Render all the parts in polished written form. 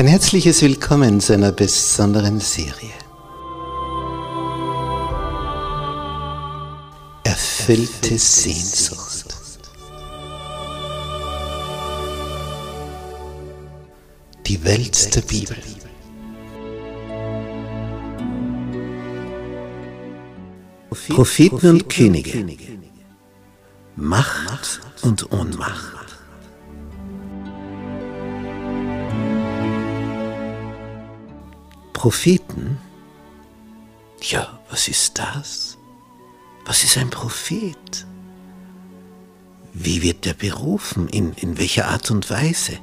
Ein herzliches Willkommen zu einer besonderen Serie. Erfüllte Sehnsucht. Die Welt der Bibel. Propheten und Könige. Macht und Ohnmacht. Propheten? Ja, was ist das? Was ist ein Prophet? Wie wird er berufen? In welcher Art und Weise?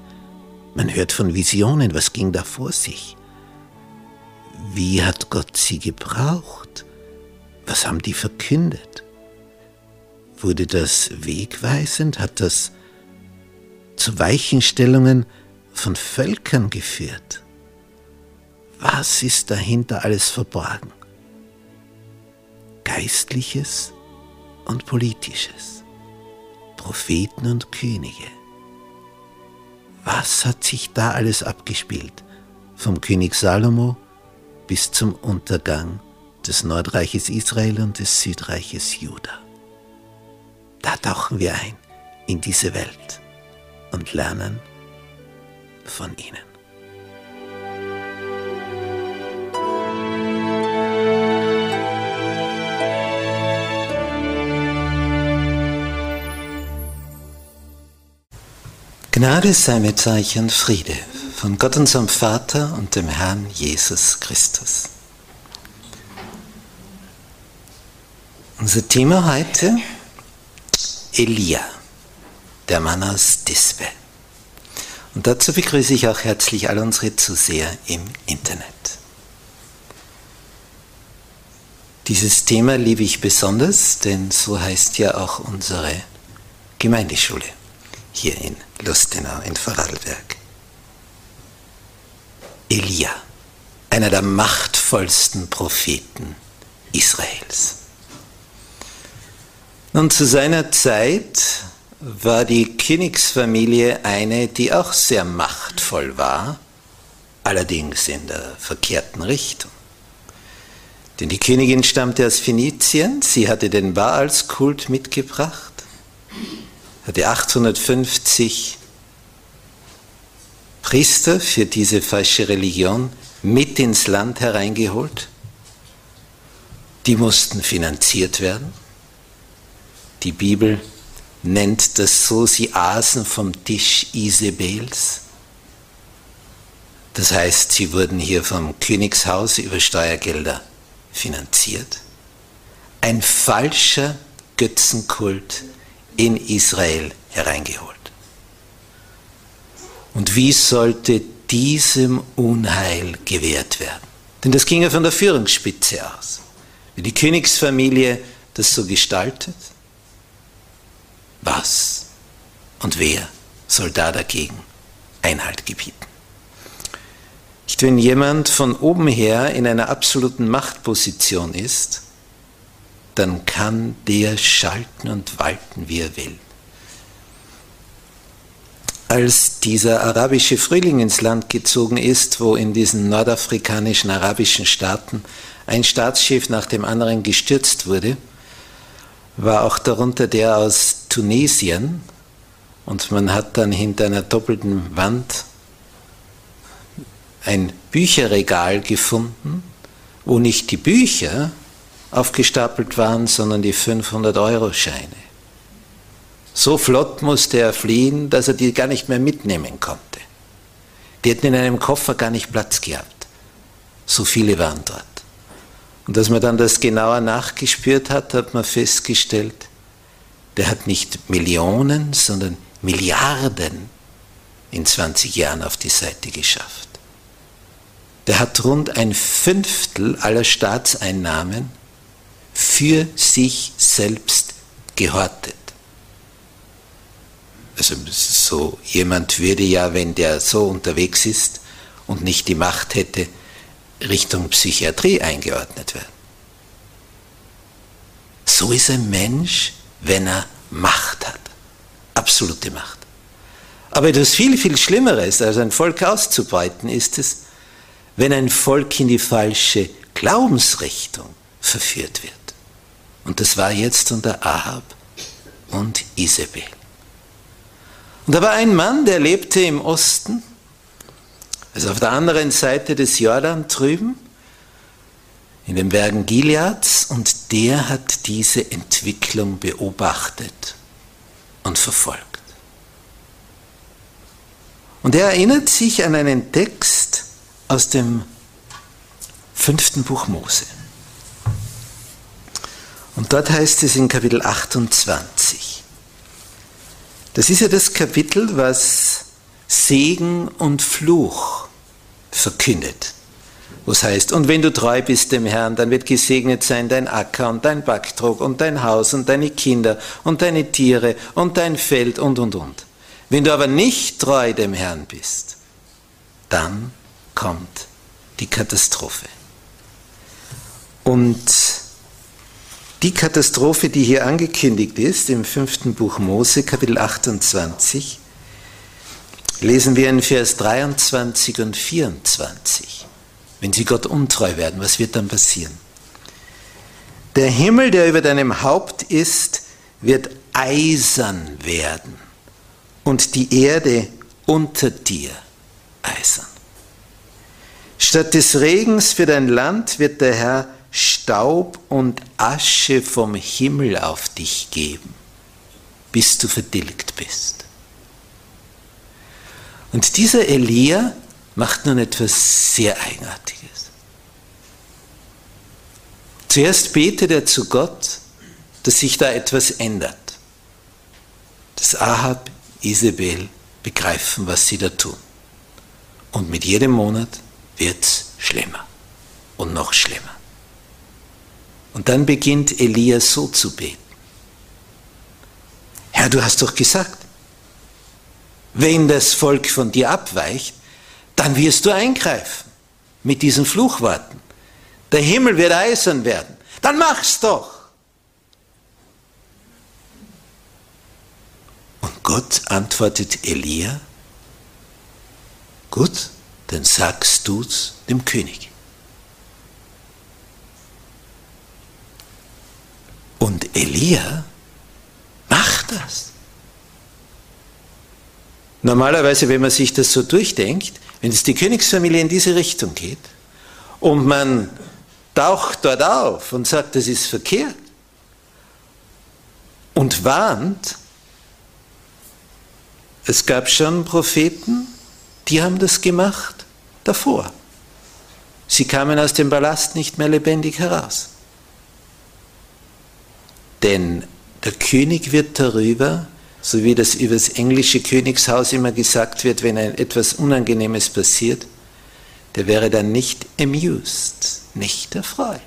Man hört von Visionen, was ging da vor sich? Wie hat Gott sie gebraucht? Was haben die verkündet? Wurde das wegweisend? Hat das zu Weichenstellungen von Völkern geführt? Was ist dahinter alles verborgen? Geistliches und Politisches, Propheten und Könige. Was hat sich da alles abgespielt, vom König Salomo bis zum Untergang des Nordreiches Israel und des Südreiches Juda? Da tauchen wir ein in diese Welt und lernen von ihnen. Gnade sei mit euch und Friede von Gott unserem Vater und dem Herrn Jesus Christus. Unser Thema heute: Elia, der Mann aus Tisbe. Und dazu begrüße ich auch herzlich all unsere Zuseher im Internet. Dieses Thema liebe ich besonders, denn so heißt ja auch unsere Gemeindeschule hier in Lustenau, in Vorarlberg. Elia, einer der machtvollsten Propheten Israels. Und zu seiner Zeit war die Königsfamilie eine, die auch sehr machtvoll war, allerdings in der verkehrten Richtung. Denn die Königin stammte aus Phönizien, sie hatte den Baalskult mitgebracht, hatte 850 Priester für diese falsche Religion mit ins Land hereingeholt. Die mussten finanziert werden. Die Bibel nennt das so, sie aßen vom Tisch Isebels. Das heißt, sie wurden hier vom Königshaus über Steuergelder finanziert. Ein falscher Götzenkult in Israel hereingeholt. Und wie sollte diesem Unheil gewehrt werden? Denn das ging ja von der Führungsspitze aus. Wie die Königsfamilie das so gestaltet, was und wer soll da dagegen Einhalt gebieten? Nicht, wenn jemand von oben her in einer absoluten Machtposition ist, dann kann der schalten und walten, wie er will. Als dieser arabische Frühling ins Land gezogen ist, wo in diesen nordafrikanischen arabischen Staaten ein Staatschef nach dem anderen gestürzt wurde, war auch darunter der aus Tunesien, und man hat dann hinter einer doppelten Wand ein Bücherregal gefunden, wo nicht die Bücher aufgestapelt waren, sondern die 500-Euro-Scheine. So flott musste er fliehen, dass er die gar nicht mehr mitnehmen konnte. Die hätten in einem Koffer gar nicht Platz gehabt. So viele waren dort. Und als man dann das genauer nachgespürt hat, hat man festgestellt, der hat nicht Millionen, sondern Milliarden in 20 Jahren auf die Seite geschafft. Der hat rund 1/5 aller Staatseinnahmen für sich selbst gehortet. Also so jemand würde ja, wenn der so unterwegs ist und nicht die Macht hätte, Richtung Psychiatrie eingeordnet werden. So ist ein Mensch, wenn er Macht hat. Absolute Macht. Aber das viel, viel Schlimmeres, als ein Volk auszubreiten, ist es, wenn ein Volk in die falsche Glaubensrichtung verführt wird. Und das war jetzt unter Ahab und Isebel. Und da war ein Mann, der lebte im Osten, also auf der anderen Seite des Jordan drüben, in den Bergen Gileads, und der hat diese Entwicklung beobachtet und verfolgt. Und er erinnert sich an einen Text aus dem 5. Buch Mose. Und dort heißt es in Kapitel 28. Das ist ja das Kapitel, was Segen und Fluch verkündet. Was heißt, und wenn du treu bist dem Herrn, dann wird gesegnet sein dein Acker und dein Backtrog und dein Haus und deine Kinder und deine Tiere und dein Feld und. Wenn du aber nicht treu dem Herrn bist, dann kommt die Katastrophe. Und die Katastrophe, die hier angekündigt ist, im 5. Buch Mose, Kapitel 28, lesen wir in Vers 23 und 24. Wenn sie Gott untreu werden, was wird dann passieren? Der Himmel, der über deinem Haupt ist, wird eisern werden und die Erde unter dir eisern. Statt des Regens für dein Land wird der Herr Staub und Asche vom Himmel auf dich geben, bis du vertilgt bist. Und dieser Elia macht nun etwas sehr Eigenartiges. Zuerst betet er zu Gott, dass sich da etwas ändert, dass Ahab, Isebel begreifen, was sie da tun. Und mit jedem Monat wird es schlimmer und noch schlimmer. Und dann beginnt Elia so zu beten. Herr, du hast doch gesagt, wenn das Volk von dir abweicht, dann wirst du eingreifen mit diesen Fluchworten. Der Himmel wird eisern werden. Dann mach's doch. Und Gott antwortet Elia, gut, dann sagst du's dem König. Und Elia macht das. Normalerweise, wenn man sich das so durchdenkt, wenn es die Königsfamilie in diese Richtung geht und man taucht dort auf und sagt, das ist verkehrt und warnt, es gab schon Propheten, die haben das gemacht davor. Sie kamen aus dem Palast nicht mehr lebendig heraus. Denn der König wird darüber, so wie das über das englische Königshaus immer gesagt wird, wenn etwas Unangenehmes passiert, der wäre dann nicht amused, nicht erfreut.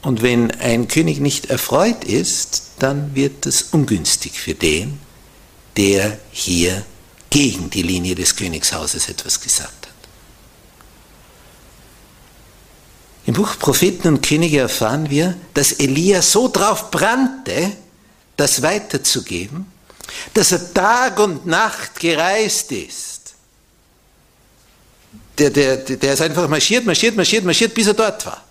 Und wenn ein König nicht erfreut ist, dann wird das ungünstig für den, der hier gegen die Linie des Königshauses etwas gesagt hat. Im Buch Propheten und Könige erfahren wir, dass Elia so drauf brannte, das weiterzugeben, dass er Tag und Nacht gereist ist. Der ist einfach marschiert, bis er dort war.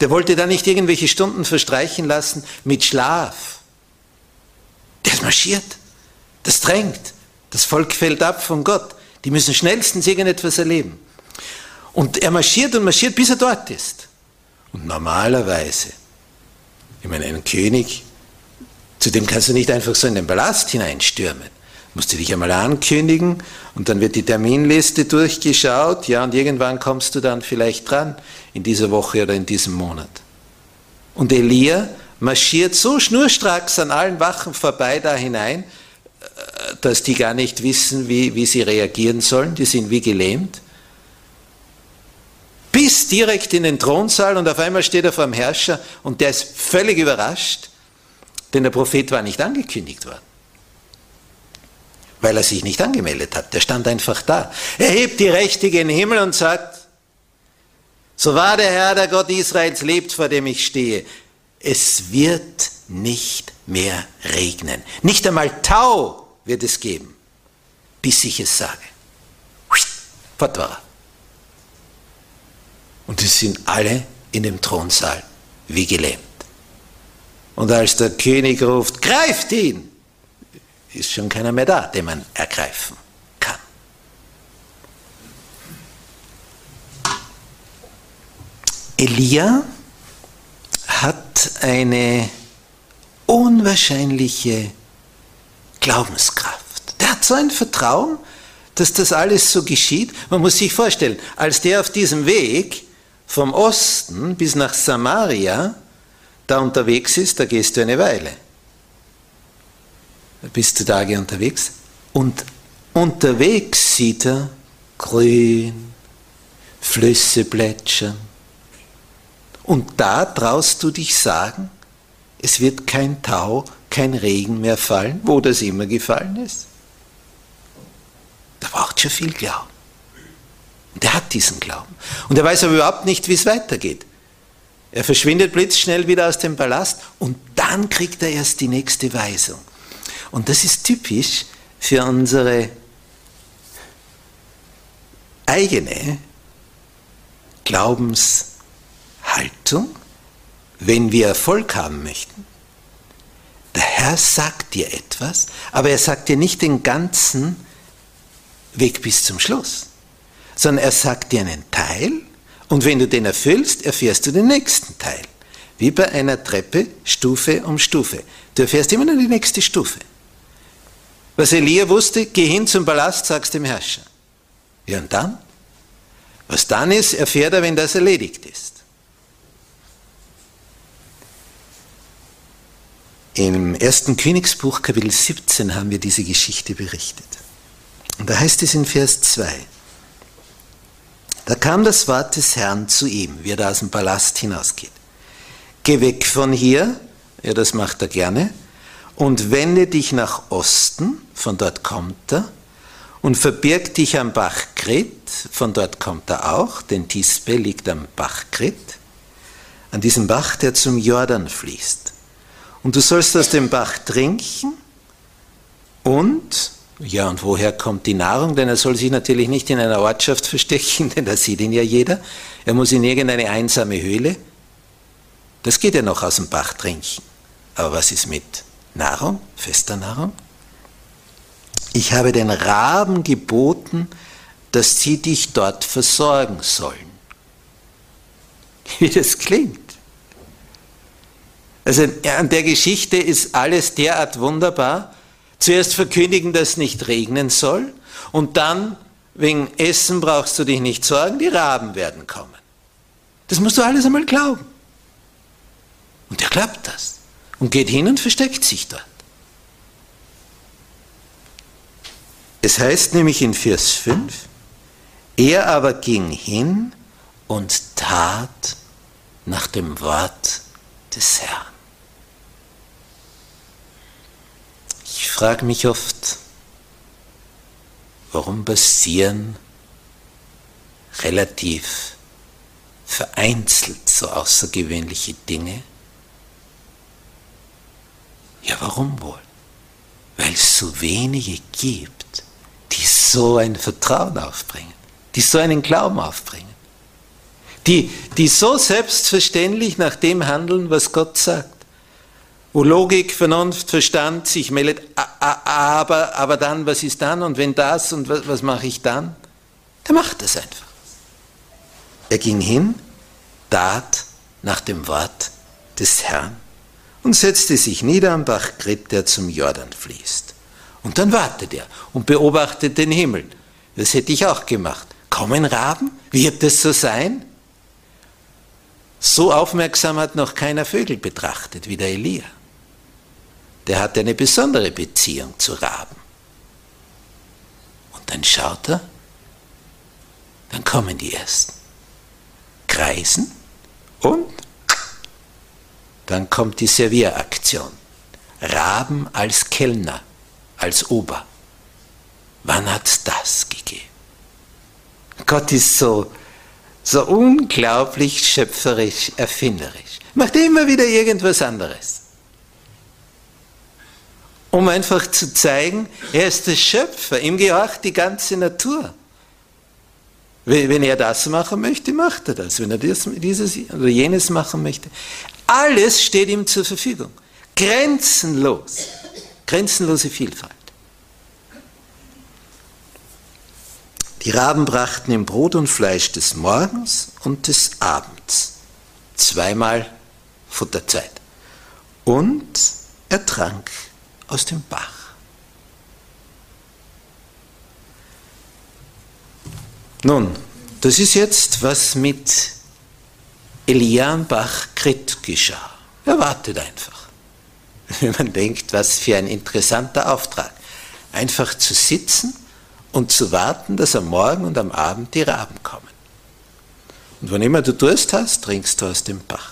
Der wollte da nicht irgendwelche Stunden verstreichen lassen mit Schlaf. Der ist marschiert, das drängt, das Volk fällt ab von Gott. Die müssen schnellstens irgendetwas erleben. Und er marschiert, bis er dort ist. Und normalerweise, ich meine, einen König, zu dem kannst du nicht einfach so in den Palast hineinstürmen. Musst du dich einmal ankündigen und dann wird die Terminliste durchgeschaut, ja, und irgendwann kommst du dann vielleicht dran, in dieser Woche oder in diesem Monat. Und Elia marschiert so schnurstracks an allen Wachen vorbei da hinein, dass die gar nicht wissen, wie sie reagieren sollen, die sind wie gelähmt. Bis direkt in den Thronsaal und auf einmal steht er vor dem Herrscher und der ist völlig überrascht, denn der Prophet war nicht angekündigt worden, weil er sich nicht angemeldet hat, der stand einfach da. Er hebt die Rechte gen Himmel und sagt, so wahr der Herr, der Gott Israels lebt, vor dem ich stehe, es wird nicht mehr regnen, nicht einmal Tau wird es geben, bis ich es sage. Fort war er. Und sie sind alle in dem Thronsaal wie gelähmt. Und als der König ruft, greift ihn, ist schon keiner mehr da, den man ergreifen kann. Elia hat eine unwahrscheinliche Glaubenskraft. Der hat so ein Vertrauen, dass das alles so geschieht. Man muss sich vorstellen, als der auf diesem Weg vom Osten bis nach Samaria da unterwegs ist, da gehst du eine Weile. Da bist du Tage unterwegs. Und unterwegs sieht er Grün, Flüsse plätschern. Und da traust du dich sagen, es wird kein Tau, kein Regen mehr fallen, wo das immer gefallen ist. Da braucht schon viel Glauben. Und er hat diesen Glauben. Und er weiß aber überhaupt nicht, wie es weitergeht. Er verschwindet blitzschnell wieder aus dem Palast und dann kriegt er erst die nächste Weisung. Und das ist typisch für unsere eigene Glaubenshaltung, wenn wir Erfolg haben möchten. Der Herr sagt dir etwas, aber er sagt dir nicht den ganzen Weg bis zum Schluss, sondern er sagt dir einen Teil. Und wenn du den erfüllst, erfährst du den nächsten Teil. Wie bei einer Treppe, Stufe um Stufe. Du erfährst immer nur die nächste Stufe. Was Elia wusste, geh hin zum Palast, sag's dem Herrscher. Ja, und dann? Was dann ist, erfährt er, wenn das erledigt ist. Im 1. Königsbuch, Kapitel 17, haben wir diese Geschichte berichtet. Und da heißt es in Vers 2, da kam das Wort des Herrn zu ihm, wie er da aus dem Palast hinausgeht. Geh weg von hier, ja, das macht er gerne, und wende dich nach Osten, von dort kommt er, und verbirg dich am Bach Krit, von dort kommt er auch, denn Tisbe liegt am Bach Krit, an diesem Bach, der zum Jordan fließt. Und du sollst aus dem Bach trinken und... Ja, und woher kommt die Nahrung? Denn er soll sich natürlich nicht in einer Ortschaft verstecken, denn da sieht ihn ja jeder. Er muss in irgendeine einsame Höhle. Das geht ja noch aus dem Bach trinken. Aber was ist mit Nahrung, fester Nahrung? Ich habe den Raben geboten, dass sie dich dort versorgen sollen. Wie das klingt. Also an der Geschichte ist alles derart wunderbar. Zuerst verkündigen, dass es nicht regnen soll und dann, wegen Essen brauchst du dich nicht sorgen, die Raben werden kommen. Das musst du alles einmal glauben. Und er glaubt das und geht hin und versteckt sich dort. Es heißt nämlich in Vers 5, er aber ging hin und tat nach dem Wort des Herrn. Ich frage mich oft, warum passieren relativ vereinzelt so außergewöhnliche Dinge? Ja, warum wohl? Weil es so wenige gibt, die so ein Vertrauen aufbringen, die so einen Glauben aufbringen, die so selbstverständlich nach dem handeln, was Gott sagt. Wo Logik, Vernunft, Verstand sich meldet, aber dann, was ist dann und wenn das und was mache ich dann? Der macht das einfach. Er ging hin, tat nach dem Wort des Herrn und setzte sich nieder am Bach Krit, der zum Jordan fließt. Und dann wartet er und beobachtet den Himmel. Das hätte ich auch gemacht. Kommen Raben? Wird das so sein? So aufmerksam hat noch keiner Vögel betrachtet wie der Elia. Der hat eine besondere Beziehung zu Raben. Und dann schaut er, dann kommen die ersten, kreisen und dann kommt die Servieraktion. Raben als Kellner, als Ober. Wann hat's das gegeben? Gott ist so unglaublich schöpferisch, erfinderisch. Macht immer wieder irgendwas anderes. um einfach zu zeigen, er ist der Schöpfer, ihm gehorcht die ganze Natur. Wenn er das machen möchte, macht er das. Wenn er dieses oder jenes machen möchte. Alles steht ihm zur Verfügung. Grenzenlos. Grenzenlose Vielfalt. Die Raben brachten ihm Brot und Fleisch des Morgens und des Abends. Zweimal Futterzeit. Und er trank aus dem Bach. Nun, das ist jetzt, was mit Elia am Bach Krit geschah. Er wartet einfach. Wenn man denkt, was für ein interessanter Auftrag. Einfach zu sitzen und zu warten, dass am Morgen und am Abend die Raben kommen. Und wann immer du Durst hast, trinkst du aus dem Bach.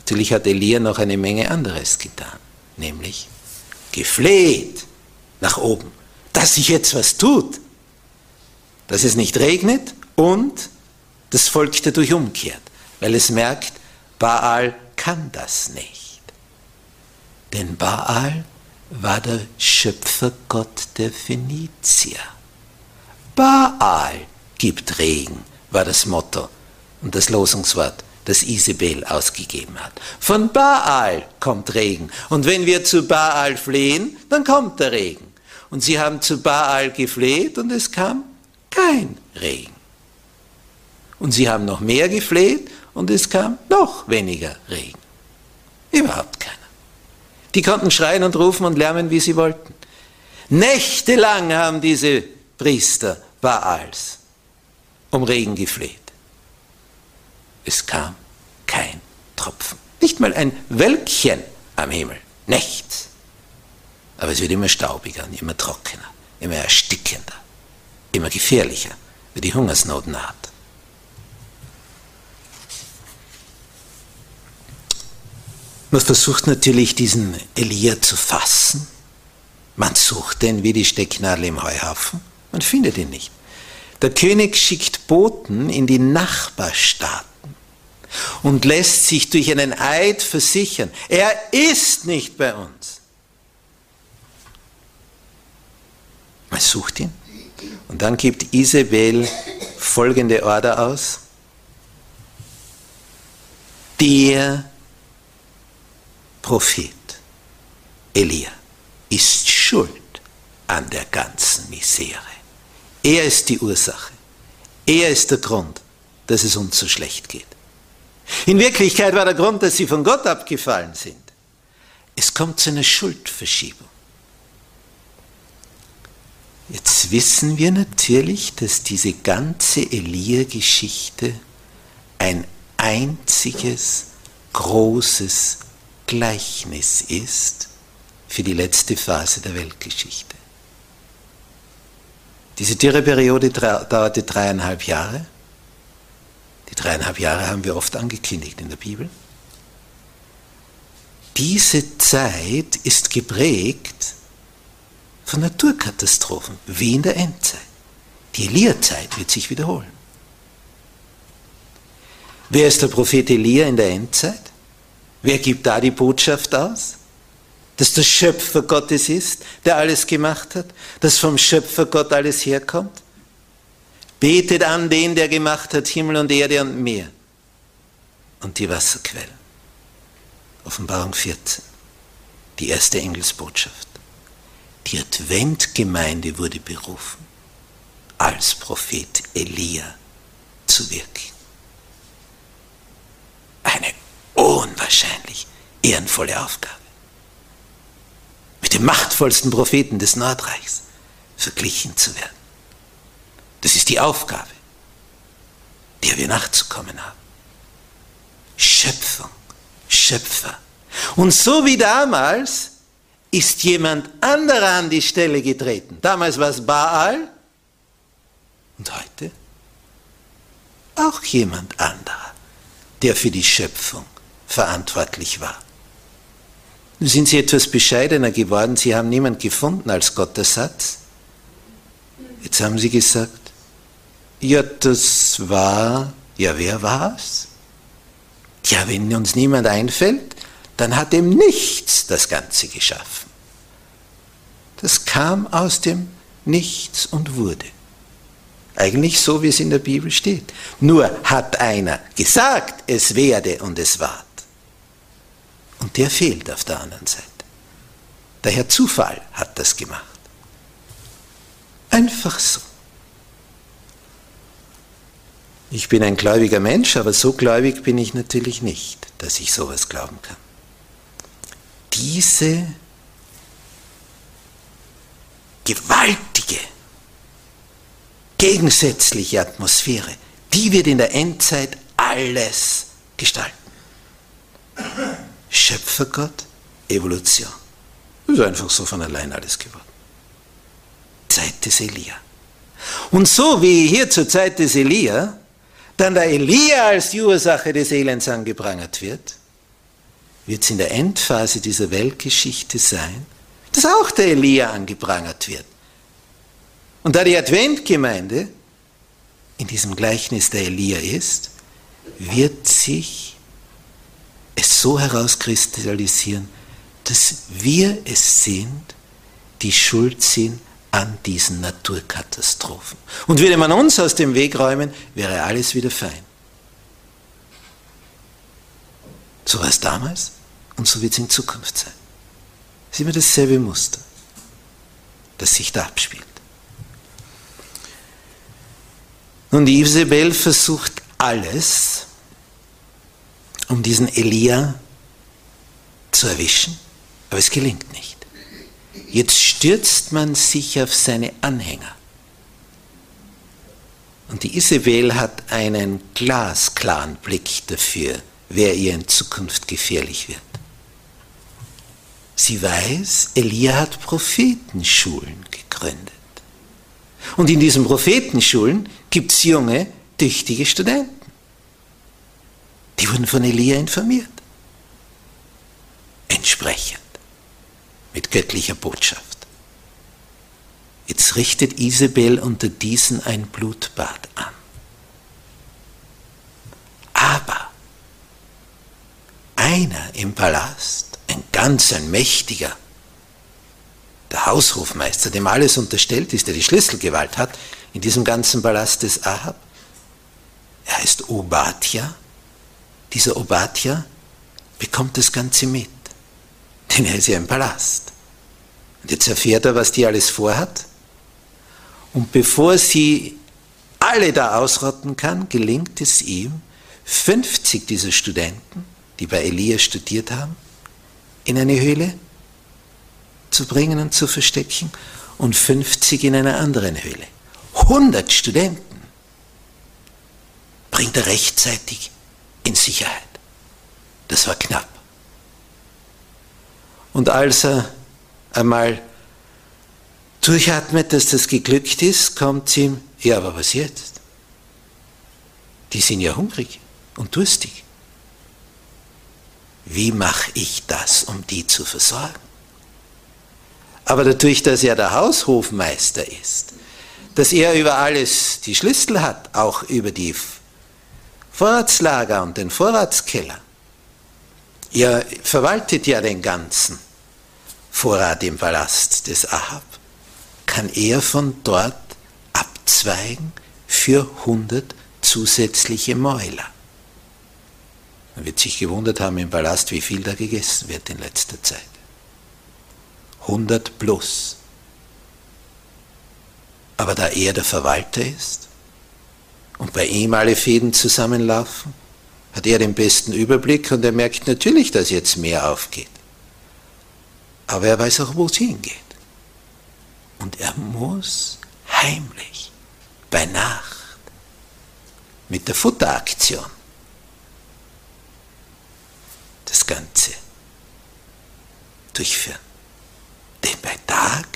Natürlich hat Elia noch eine Menge anderes getan. Nämlich gefleht nach oben, dass sich jetzt was tut, dass es nicht regnet und das Volk dadurch umkehrt, weil es merkt, Baal kann das nicht. Denn Baal war der Schöpfergott der Phönizier. Baal gibt Regen, war das Motto und das Losungswort, das Isebel ausgegeben hat. Von Baal kommt Regen. Und wenn wir zu Baal flehen, dann kommt der Regen. Und sie haben zu Baal gefleht und es kam kein Regen. Und sie haben noch mehr gefleht und es kam noch weniger Regen. Überhaupt keiner. Die konnten schreien und rufen und lärmen, wie sie wollten. Nächtelang haben diese Priester Baals um Regen gefleht. Es kam kein Tropfen. Nicht mal ein Wölkchen am Himmel. Nichts. Aber es wird immer staubiger und immer trockener, immer erstickender, immer gefährlicher, wie die Hungersnot naht. Man versucht natürlich, diesen Elia zu fassen. Man sucht ihn wie die Stecknadel im Heuhaufen. Man findet ihn nicht. Der König schickt Boten in die Nachbarstaaten und lässt sich durch einen Eid versichern, er ist nicht bei uns. Man sucht ihn und dann gibt Isebel folgende Order aus. Der Prophet Elia ist schuld an der ganzen Misere. Er ist die Ursache. Er ist der Grund, dass es uns so schlecht geht. In Wirklichkeit war der Grund, dass sie von Gott abgefallen sind. Es kommt zu einer Schuldverschiebung. Jetzt wissen wir natürlich, dass diese ganze Elia-Geschichte ein einziges, großes Gleichnis ist für die letzte Phase der Weltgeschichte. Diese Dürreperiode dauerte 3,5 Jahre. Die 3,5 Jahre haben wir oft angekündigt in der Bibel. Diese Zeit ist geprägt von Naturkatastrophen, wie in der Endzeit. Die Elia-Zeit wird sich wiederholen. Wer ist der Prophet Elia in der Endzeit? Wer gibt da die Botschaft aus? Dass der Schöpfer Gottes ist, der alles gemacht hat, dass vom Schöpfer Gott alles herkommt? Betet an den, der gemacht hat Himmel und Erde und Meer und die Wasserquellen. Offenbarung 14, die erste Engelsbotschaft. Die Adventgemeinde wurde berufen, als Prophet Elia zu wirken. Eine unwahrscheinlich ehrenvolle Aufgabe. Mit dem machtvollsten Propheten des Nordreichs verglichen zu werden. Das ist die Aufgabe, der wir nachzukommen haben. Schöpfung, Schöpfer. Und so wie damals ist jemand anderer an die Stelle getreten. Damals war es Baal und heute auch jemand anderer, der für die Schöpfung verantwortlich war. Nun sind sie etwas bescheidener geworden. Sie haben niemanden gefunden als Gottersatz. Jetzt haben sie gesagt, ja, das war, ja, wer war's? Ja, wenn uns niemand einfällt, dann hat eben nichts das Ganze geschaffen. Das kam aus dem Nichts und wurde. Eigentlich so, wie es in der Bibel steht. Nur hat einer gesagt, es werde und es ward. Und der fehlt auf der anderen Seite. Daher Zufall hat das gemacht. Einfach so. Ich bin ein gläubiger Mensch, aber so gläubig bin ich natürlich nicht, dass ich sowas glauben kann. Diese gewaltige, gegensätzliche Atmosphäre, die wird in der Endzeit alles gestalten. Schöpfergott, Evolution. Ist einfach so von allein alles geworden. Zeit des Elia. Und so wie hier zur Zeit des Elia dann der Elia als die Ursache des Elends angeprangert wird, wird es in der Endphase dieser Weltgeschichte sein, dass auch der Elia angeprangert wird. Und da die Adventgemeinde in diesem Gleichnis der Elia ist, wird sich es so herauskristallisieren, dass wir es sind, die schuld sind an diesen Naturkatastrophen. Und würde man uns aus dem Weg räumen, wäre alles wieder fein. So war es damals und so wird es in Zukunft sein. Es ist immer dasselbe Muster, das sich da abspielt. Und Isebel versucht alles, um diesen Elia zu erwischen, aber es gelingt nicht. Jetzt stürzt man sich auf seine Anhänger. Und die Isebel hat einen glasklaren Blick dafür, wer ihr in Zukunft gefährlich wird. Sie weiß, Elia hat Prophetenschulen gegründet. Und in diesen Prophetenschulen gibt es junge, tüchtige Studenten. Die wurden von Elia informiert. Entsprechend. Mit göttlicher Botschaft. Jetzt richtet Isebel unter diesen ein Blutbad an. Aber einer im Palast, ein mächtiger, der Haushofmeister, dem alles unterstellt ist, der die Schlüsselgewalt hat, in diesem ganzen Palast des Ahab, er heißt Obadja, dieser Obadja bekommt das Ganze mit. Denn er ist ja im Palast. Und jetzt erfährt er, was die alles vorhat. Und bevor sie alle da ausrotten kann, gelingt es ihm, 50 dieser Studenten, die bei Elia studiert haben, in eine Höhle zu bringen und zu verstecken und 50 in einer anderen Höhle. 100 Studenten bringt er rechtzeitig in Sicherheit. Das war knapp. Und als er einmal durchatmet, dass das geglückt ist, kommt ihm, ja, aber was jetzt? Die sind ja hungrig und durstig. Wie mache ich das, um die zu versorgen? Aber dadurch, dass er der Haushofmeister ist, dass er über alles die Schlüssel hat, auch über die Vorratslager und den Vorratskeller, er verwaltet ja den ganzen Vorrat im Palast des Ahab, kann er von dort abzweigen für 100 zusätzliche Mäuler. Man wird sich gewundert haben im Palast, wie viel da gegessen wird in letzter Zeit. 100 plus. Aber da er der Verwalter ist und bei ihm alle Fäden zusammenlaufen, hat er den besten Überblick und er merkt natürlich, dass jetzt mehr aufgeht. Aber er weiß auch, wo es hingeht. Und er muss heimlich, bei Nacht, mit der Futteraktion, das Ganze durchführen. Denn bei Tag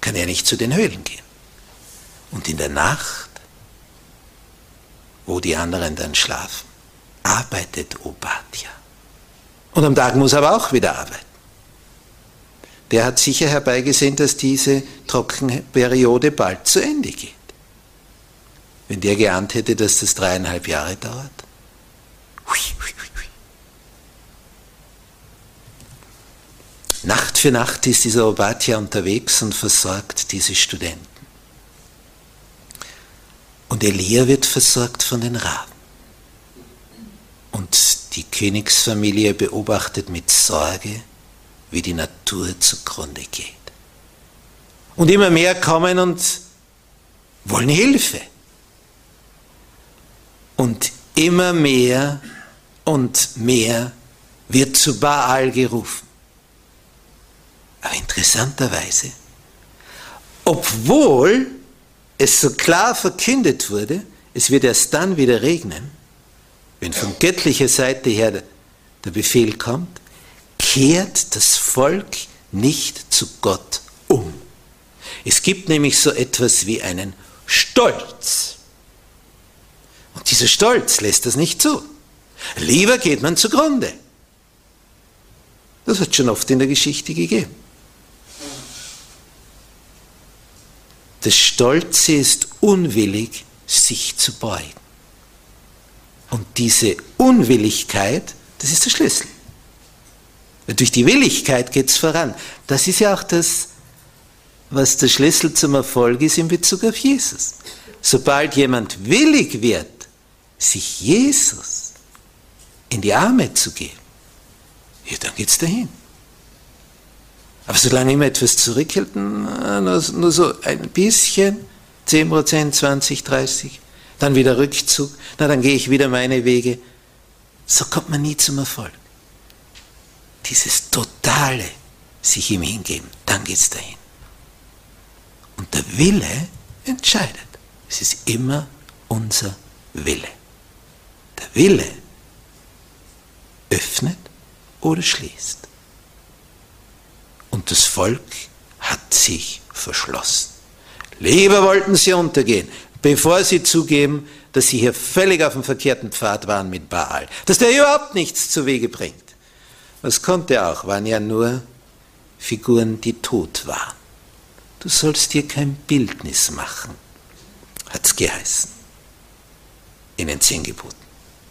kann er nicht zu den Höhlen gehen. Und in der Nacht, wo die anderen dann schlafen, arbeitet Obadja. Und am Tag muss er aber auch wieder arbeiten. Der hat sicher herbeigesehen, dass diese Trockenperiode bald zu Ende geht. Wenn der geahnt hätte, dass das 3,5 Jahre dauert, Nacht für Nacht ist dieser Obadja unterwegs und versorgt diese Studenten. Und Elia wird versorgt von den Raben. Und die Königsfamilie beobachtet mit Sorge, wie die Natur zugrunde geht. Und immer mehr kommen und wollen Hilfe. Und immer mehr und mehr wird zu Baal gerufen. Aber interessanterweise, obwohl es so klar verkündet wurde, es wird erst dann wieder regnen, wenn von göttlicher Seite her der Befehl kommt, kehrt das Volk nicht zu Gott um. Es gibt nämlich so etwas wie einen Stolz. Und dieser Stolz lässt das nicht zu. Lieber geht man zugrunde. Das hat es schon oft in der Geschichte gegeben. Der Stolze ist unwillig, sich zu beugen. Und diese Unwilligkeit, das ist der Schlüssel. Durch die Willigkeit geht es voran. Das ist ja auch das, was der Schlüssel zum Erfolg ist in Bezug auf Jesus. Sobald jemand willig wird, sich Jesus in die Arme zu geben, ja, dann geht es dahin. Aber solange immer etwas zurückhält, nur so ein bisschen, 10%, 20, 30, dann wieder Rückzug, na, dann gehe ich wieder meine Wege. So kommt man nie zum Erfolg. Dieses totale sich ihm hingeben, dann geht es dahin. Und der Wille entscheidet. Es ist immer unser Wille. Der Wille öffnet oder schließt. Und das Volk hat sich verschlossen. Lieber wollten sie untergehen, bevor sie zugeben, dass sie hier völlig auf dem verkehrten Pfad waren mit Baal. Dass der überhaupt nichts zu Wege bringt. Das konnte er auch, waren ja nur Figuren, die tot waren. Du sollst dir kein Bildnis machen, hat es geheißen, in den 10 Geboten.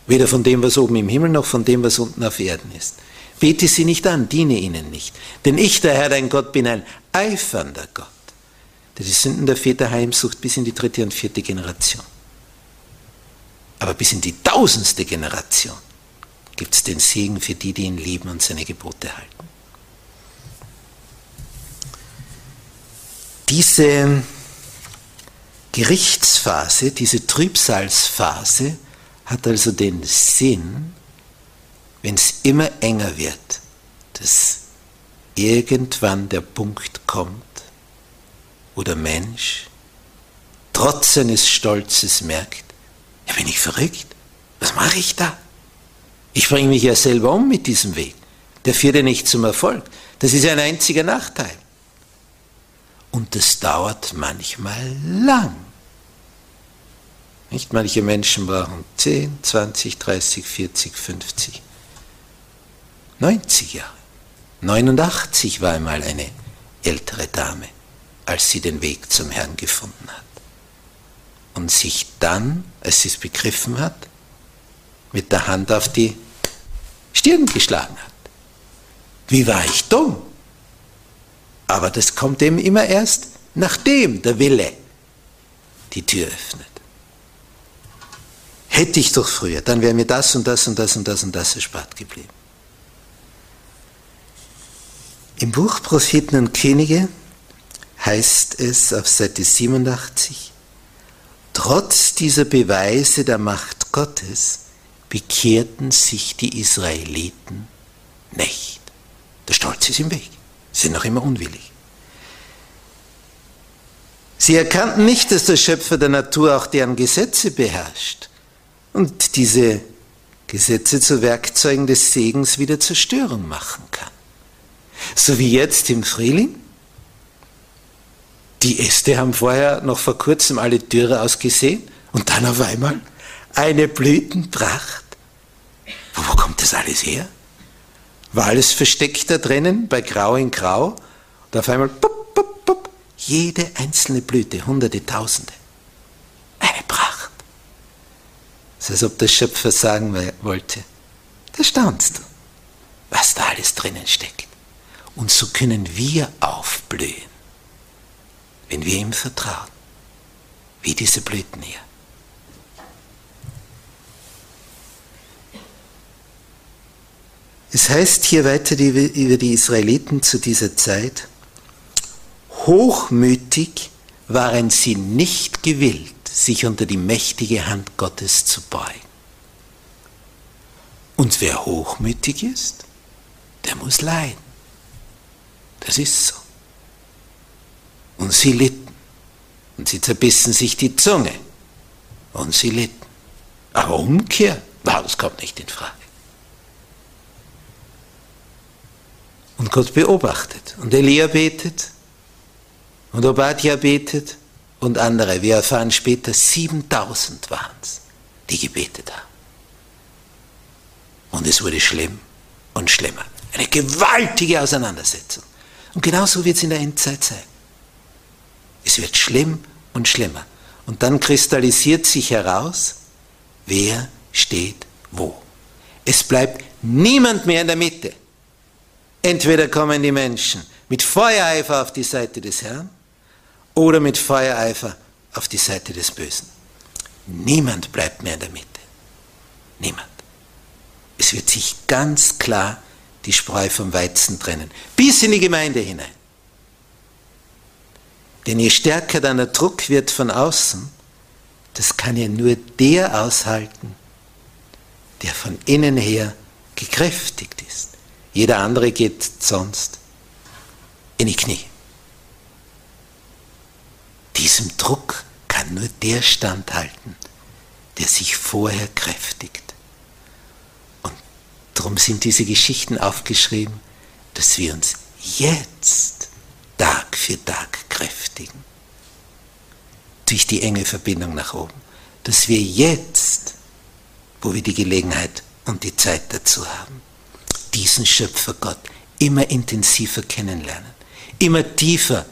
Weder von dem, was oben im Himmel, noch von dem, was unten auf Erden ist. Bete sie nicht an, diene ihnen nicht. Denn ich, der Herr, dein Gott, bin ein eifernder Gott, der die Sünden der Väter heimsucht bis in die 3. und 4. Generation. Aber bis in die 1000. Generation gibt es den Segen für die, die ihn lieben und seine Gebote halten. Diese Gerichtsphase, diese Trübsalsphase hat also den Sinn, wenn es immer enger wird, dass irgendwann der Punkt kommt, wo der Mensch trotz seines Stolzes merkt, ja, bin ich verrückt? Was mache ich da? Ich bringe mich ja selber um mit diesem Weg. Der führt ja nicht zum Erfolg. Das ist ein einziger Nachteil. Und das dauert manchmal lang. Nicht manche Menschen brauchen 10, 20, 30, 40, 50, 90 Jahre. 89 war einmal eine ältere Dame, als sie den Weg zum Herrn gefunden hat. Und sich dann, als sie es begriffen hat, mit der Hand auf die Stirn geschlagen hat. Wie war ich dumm? Aber das kommt eben immer erst, nachdem der Wille die Tür öffnet. Hätte ich doch früher, dann wäre mir das und das und das und das und das erspart geblieben. Im Buch Propheten und Könige heißt es auf Seite 87, trotz dieser Beweise der Macht Gottes bekehrten sich die Israeliten nicht. Der Stolz ist im Weg. Sie sind noch immer unwillig. Sie erkannten nicht, dass der Schöpfer der Natur auch deren Gesetze beherrscht und diese Gesetze zu Werkzeugen des Segens wieder zur Störung machen kann. So wie jetzt im Frühling. Die Äste haben vorher noch vor kurzem alle dürre ausgesehen und dann auf einmal eine Blütenpracht. Wo kommt das alles her? War alles versteckt da drinnen, bei Grau in Grau. Und auf einmal, bup, bup, bup, jede einzelne Blüte, Hunderte, Tausende. Eine Pracht. Das ist, als ob der Schöpfer sagen wollte, da staunst du, was da alles drinnen steckt. Und so können wir aufblühen, wenn wir ihm vertrauen, wie diese Blüten hier. Es heißt hier weiter über die Israeliten zu dieser Zeit, hochmütig waren sie nicht gewillt, sich unter die mächtige Hand Gottes zu beugen. Und wer hochmütig ist, der muss leiden. Das ist so. Und sie litten. Und sie zerbissen sich die Zunge. Und sie litten. Aber Umkehr, das kommt nicht in Frage. Und Gott beobachtet. Und Elia betet. Und Obadja betet. Und andere, wir erfahren später, 7000 waren es, die gebetet haben. Und es wurde schlimm und schlimmer. Eine gewaltige Auseinandersetzung. Und genauso wird es in der Endzeit sein. Es wird schlimm und schlimmer. Und dann kristallisiert sich heraus, wer steht wo. Es bleibt niemand mehr in der Mitte. Entweder kommen die Menschen mit Feuereifer auf die Seite des Herrn, oder mit Feuereifer auf die Seite des Bösen. Niemand bleibt mehr in der Mitte. Niemand. Es wird sich ganz klar die Spreu vom Weizen trennen. Bis in die Gemeinde hinein. Denn je stärker dann der Druck wird von außen, das kann ja nur der aushalten, der von innen her gekräftigt ist. Jeder andere geht sonst in die Knie. Diesem Druck kann nur der standhalten, der sich vorher kräftigt. Und darum sind diese Geschichten aufgeschrieben, dass wir uns jetzt Tag für Tag kräftigen. Durch die enge Verbindung nach oben. Dass wir jetzt, wo wir die Gelegenheit und die Zeit dazu haben, diesen Schöpfer Gott immer intensiver kennenlernen, immer tiefer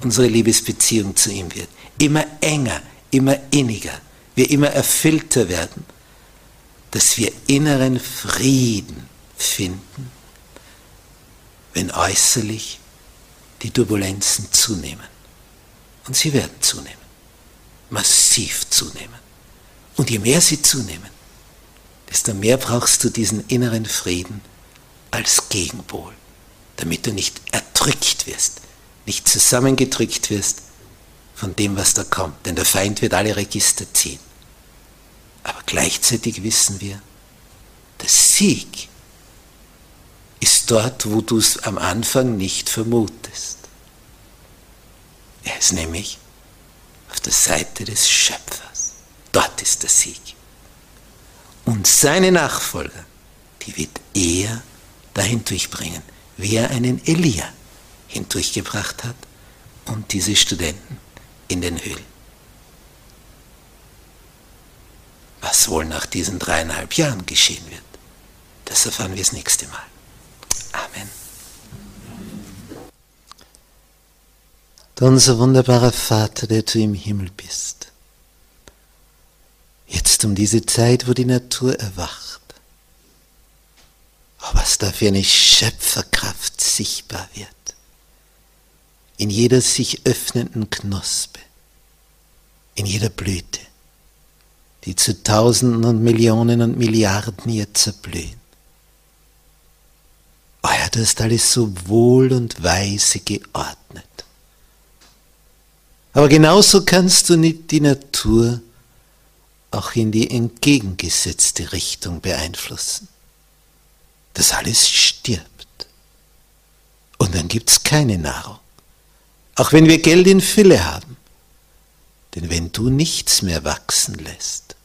unsere Liebesbeziehung zu ihm wird. Immer enger, immer inniger, wir immer erfüllter werden, dass wir inneren Frieden finden, wenn äußerlich die Turbulenzen zunehmen. Und sie werden zunehmen, massiv zunehmen. Und je mehr sie zunehmen, desto mehr brauchst du diesen inneren Frieden als Gegenpol, damit du nicht erdrückt wirst, nicht zusammengedrückt wirst von dem, was da kommt. Denn der Feind wird alle Register ziehen. Aber gleichzeitig wissen wir, der Sieg ist dort, wo du es am Anfang nicht vermutest. Er ist nämlich auf der Seite des Schöpfers. Dort ist der Sieg. Und seine Nachfolger, die wird er dahin durchbringen, wie er einen Elia hindurchgebracht hat und diese Studenten in den Höhlen. Was wohl nach diesen 3,5 Jahren geschehen wird, das erfahren wir das nächste Mal. Amen. Unser wunderbarer Vater, der du im Himmel bist, jetzt um diese Zeit, wo die Natur erwacht, oh, was da für eine Schöpferkraft sichtbar wird, in jeder sich öffnenden Knospe, in jeder Blüte, die zu Tausenden und Millionen und Milliarden hier zerblühen. Oh Herr, du hast alles so wohl und weise geordnet. Aber genauso kannst du nicht die Natur auch in die entgegengesetzte Richtung beeinflussen. Das alles stirbt. Und dann gibt es keine Nahrung. Auch wenn wir Geld in Fülle haben. Denn wenn du nichts mehr wachsen lässt,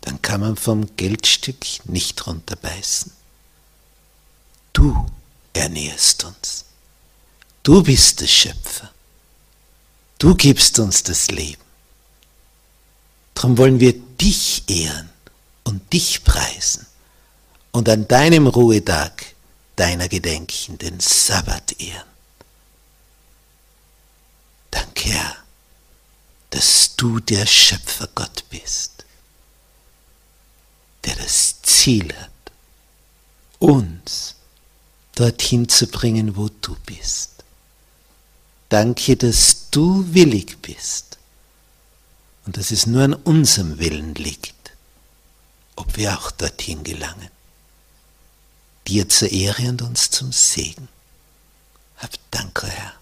dann kann man vom Geldstück nicht runterbeißen. Du ernährst uns. Du bist der Schöpfer. Du gibst uns das Leben. Darum wollen wir dich ehren und dich preisen und an deinem Ruhetag deiner Gedenken, den Sabbat ehren. Danke, Herr, dass du der Schöpfergott bist, der das Ziel hat, uns dorthin zu bringen, wo du bist. Danke, dass du willig bist und dass es nur an unserem Willen liegt, ob wir auch dorthin gelangen. Dir zur Ehre und uns zum Segen. Hab Dank, Herr.